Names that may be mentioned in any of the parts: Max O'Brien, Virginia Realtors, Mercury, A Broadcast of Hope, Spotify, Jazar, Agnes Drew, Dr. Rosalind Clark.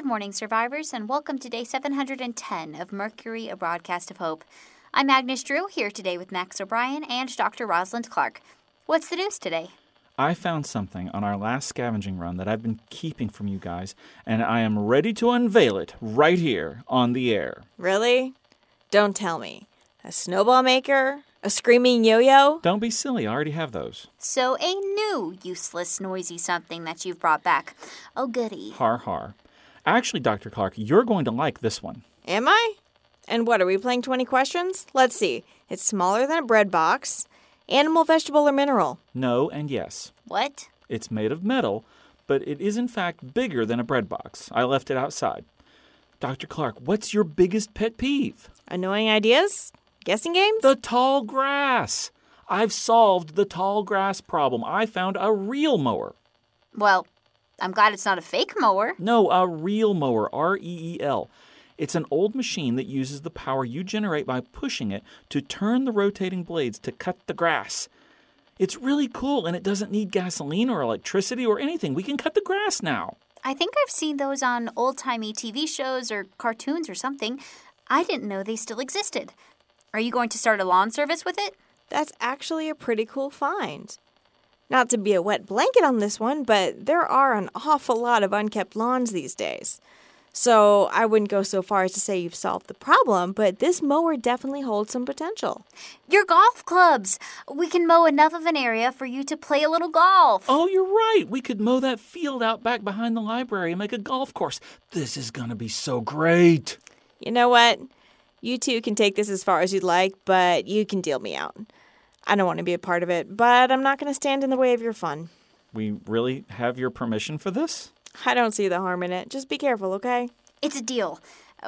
Good morning, survivors, and welcome to day 710 of Mercury, A Broadcast of Hope. I'm Agnes Drew, here today with Max O'Brien and Dr. Rosalind Clark. What's the news today? I found something on our last scavenging run that I've been keeping from you guys, and I am ready to unveil it right here on the air. Really? Don't tell me. A snowball maker? A screaming yo-yo? Don't be silly. I already have those. So a new useless, noisy something that you've brought back. Oh, goody. Har har. Actually, Dr. Clark, you're going to like this one. Am I? And what, are we playing 20 questions? Let's see. It's smaller than a bread box. Animal, vegetable, or mineral? No and yes. What? It's made of metal, but it is in fact bigger than a bread box. I left it outside. Dr. Clark, what's your biggest pet peeve? Annoying ideas? Guessing games? The tall grass. I've solved the tall grass problem. I found a real mower. Well, I'm glad it's not a fake mower. No, a real mower, R-E-E-L. It's an old machine that uses the power you generate by pushing it to turn the rotating blades to cut the grass. It's really cool, and it doesn't need gasoline or electricity or anything. We can cut the grass now. I think I've seen those on old-timey TV shows or cartoons or something. I didn't know they still existed. Are you going to start a lawn service with it? That's actually a pretty cool find. Not to be a wet blanket on this one, but there are an awful lot of unkept lawns these days. So I wouldn't go so far as to say you've solved the problem, but this mower definitely holds some potential. Your golf clubs! We can mow enough of an area for you to play a little golf. Oh, you're right. We could mow that field out back behind the library and make a golf course. This is going to be so great. You know what? You two can take this as far as you'd like, but you can deal me out. I don't want to be a part of it, but I'm not going to stand in the way of your fun. We really have your permission for this? I don't see the harm in it. Just be careful, okay? It's a deal.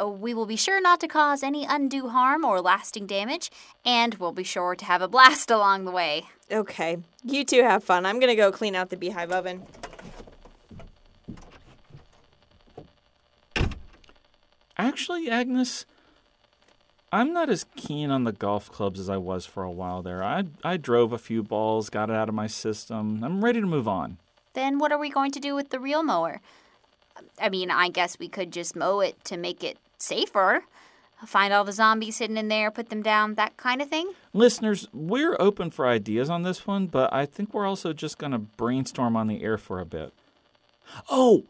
We will be sure not to cause any undue harm or lasting damage, and we'll be sure to have a blast along the way. Okay. You two have fun. I'm going to go clean out the beehive oven. Actually, Agnes, I'm not as keen on the golf clubs as I was for a while there. I drove a few balls, got it out of my system. I'm ready to move on. Then what are we going to do with the real mower? I mean, I guess we could just mow it to make it safer. Find all the zombies hidden in there, put them down, that kind of thing. Listeners, we're open for ideas on this one, but I think we're also just going to brainstorm on the air for a bit. Oh,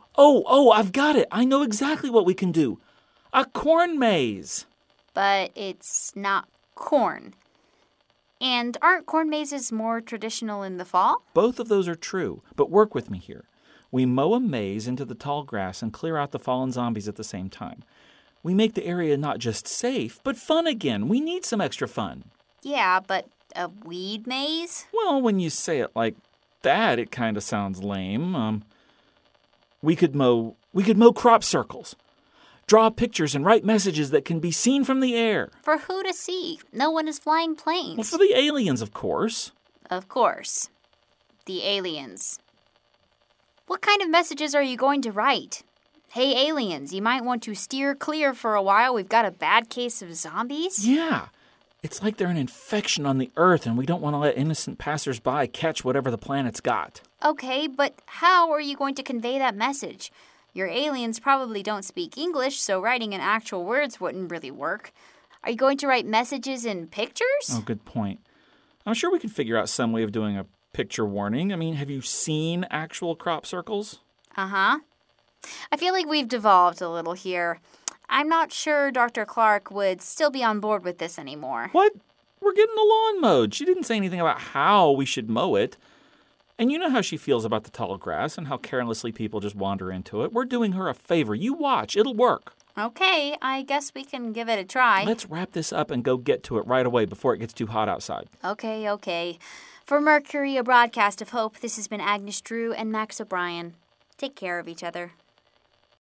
I've got it. I know exactly what we can do. A corn maze. But it's not corn. And aren't corn mazes more traditional in the fall? Both of those are true, but work with me here. We mow a maze into the tall grass and clear out the fallen zombies at the same time. We make the area not just safe, but fun again. We need some extra fun. Yeah, but a weed maze? Well, when you say it like that, it kind of sounds lame. We could mow crop circles. Draw pictures and write messages that can be seen from the air. For who to see? No one is flying planes. Well, for the aliens, of course. Of course. The aliens. What kind of messages are you going to write? Hey, aliens, you might want to steer clear for a while. We've got a bad case of zombies. Yeah. It's like they're an infection on the Earth, and we don't want to let innocent passersby catch whatever the planet's got. Okay, but how are you going to convey that message? Your aliens probably don't speak English, so writing in actual words wouldn't really work. Are you going to write messages in pictures? Oh, good point. I'm sure we could figure out some way of doing a picture warning. I mean, have you seen actual crop circles? Uh-huh. I feel like we've devolved a little here. I'm not sure Dr. Clark would still be on board with this anymore. What? We're getting the lawn mowed. She didn't say anything about how we should mow it. And you know how she feels about the tall grass and how carelessly people just wander into it. We're doing her a favor. You watch. It'll work. Okay, I guess we can give it a try. Let's wrap this up and go get to it right away before it gets too hot outside. Okay. For Mercury, A Broadcast of Hope, this has been Agnes Drew and Max O'Brien. Take care of each other.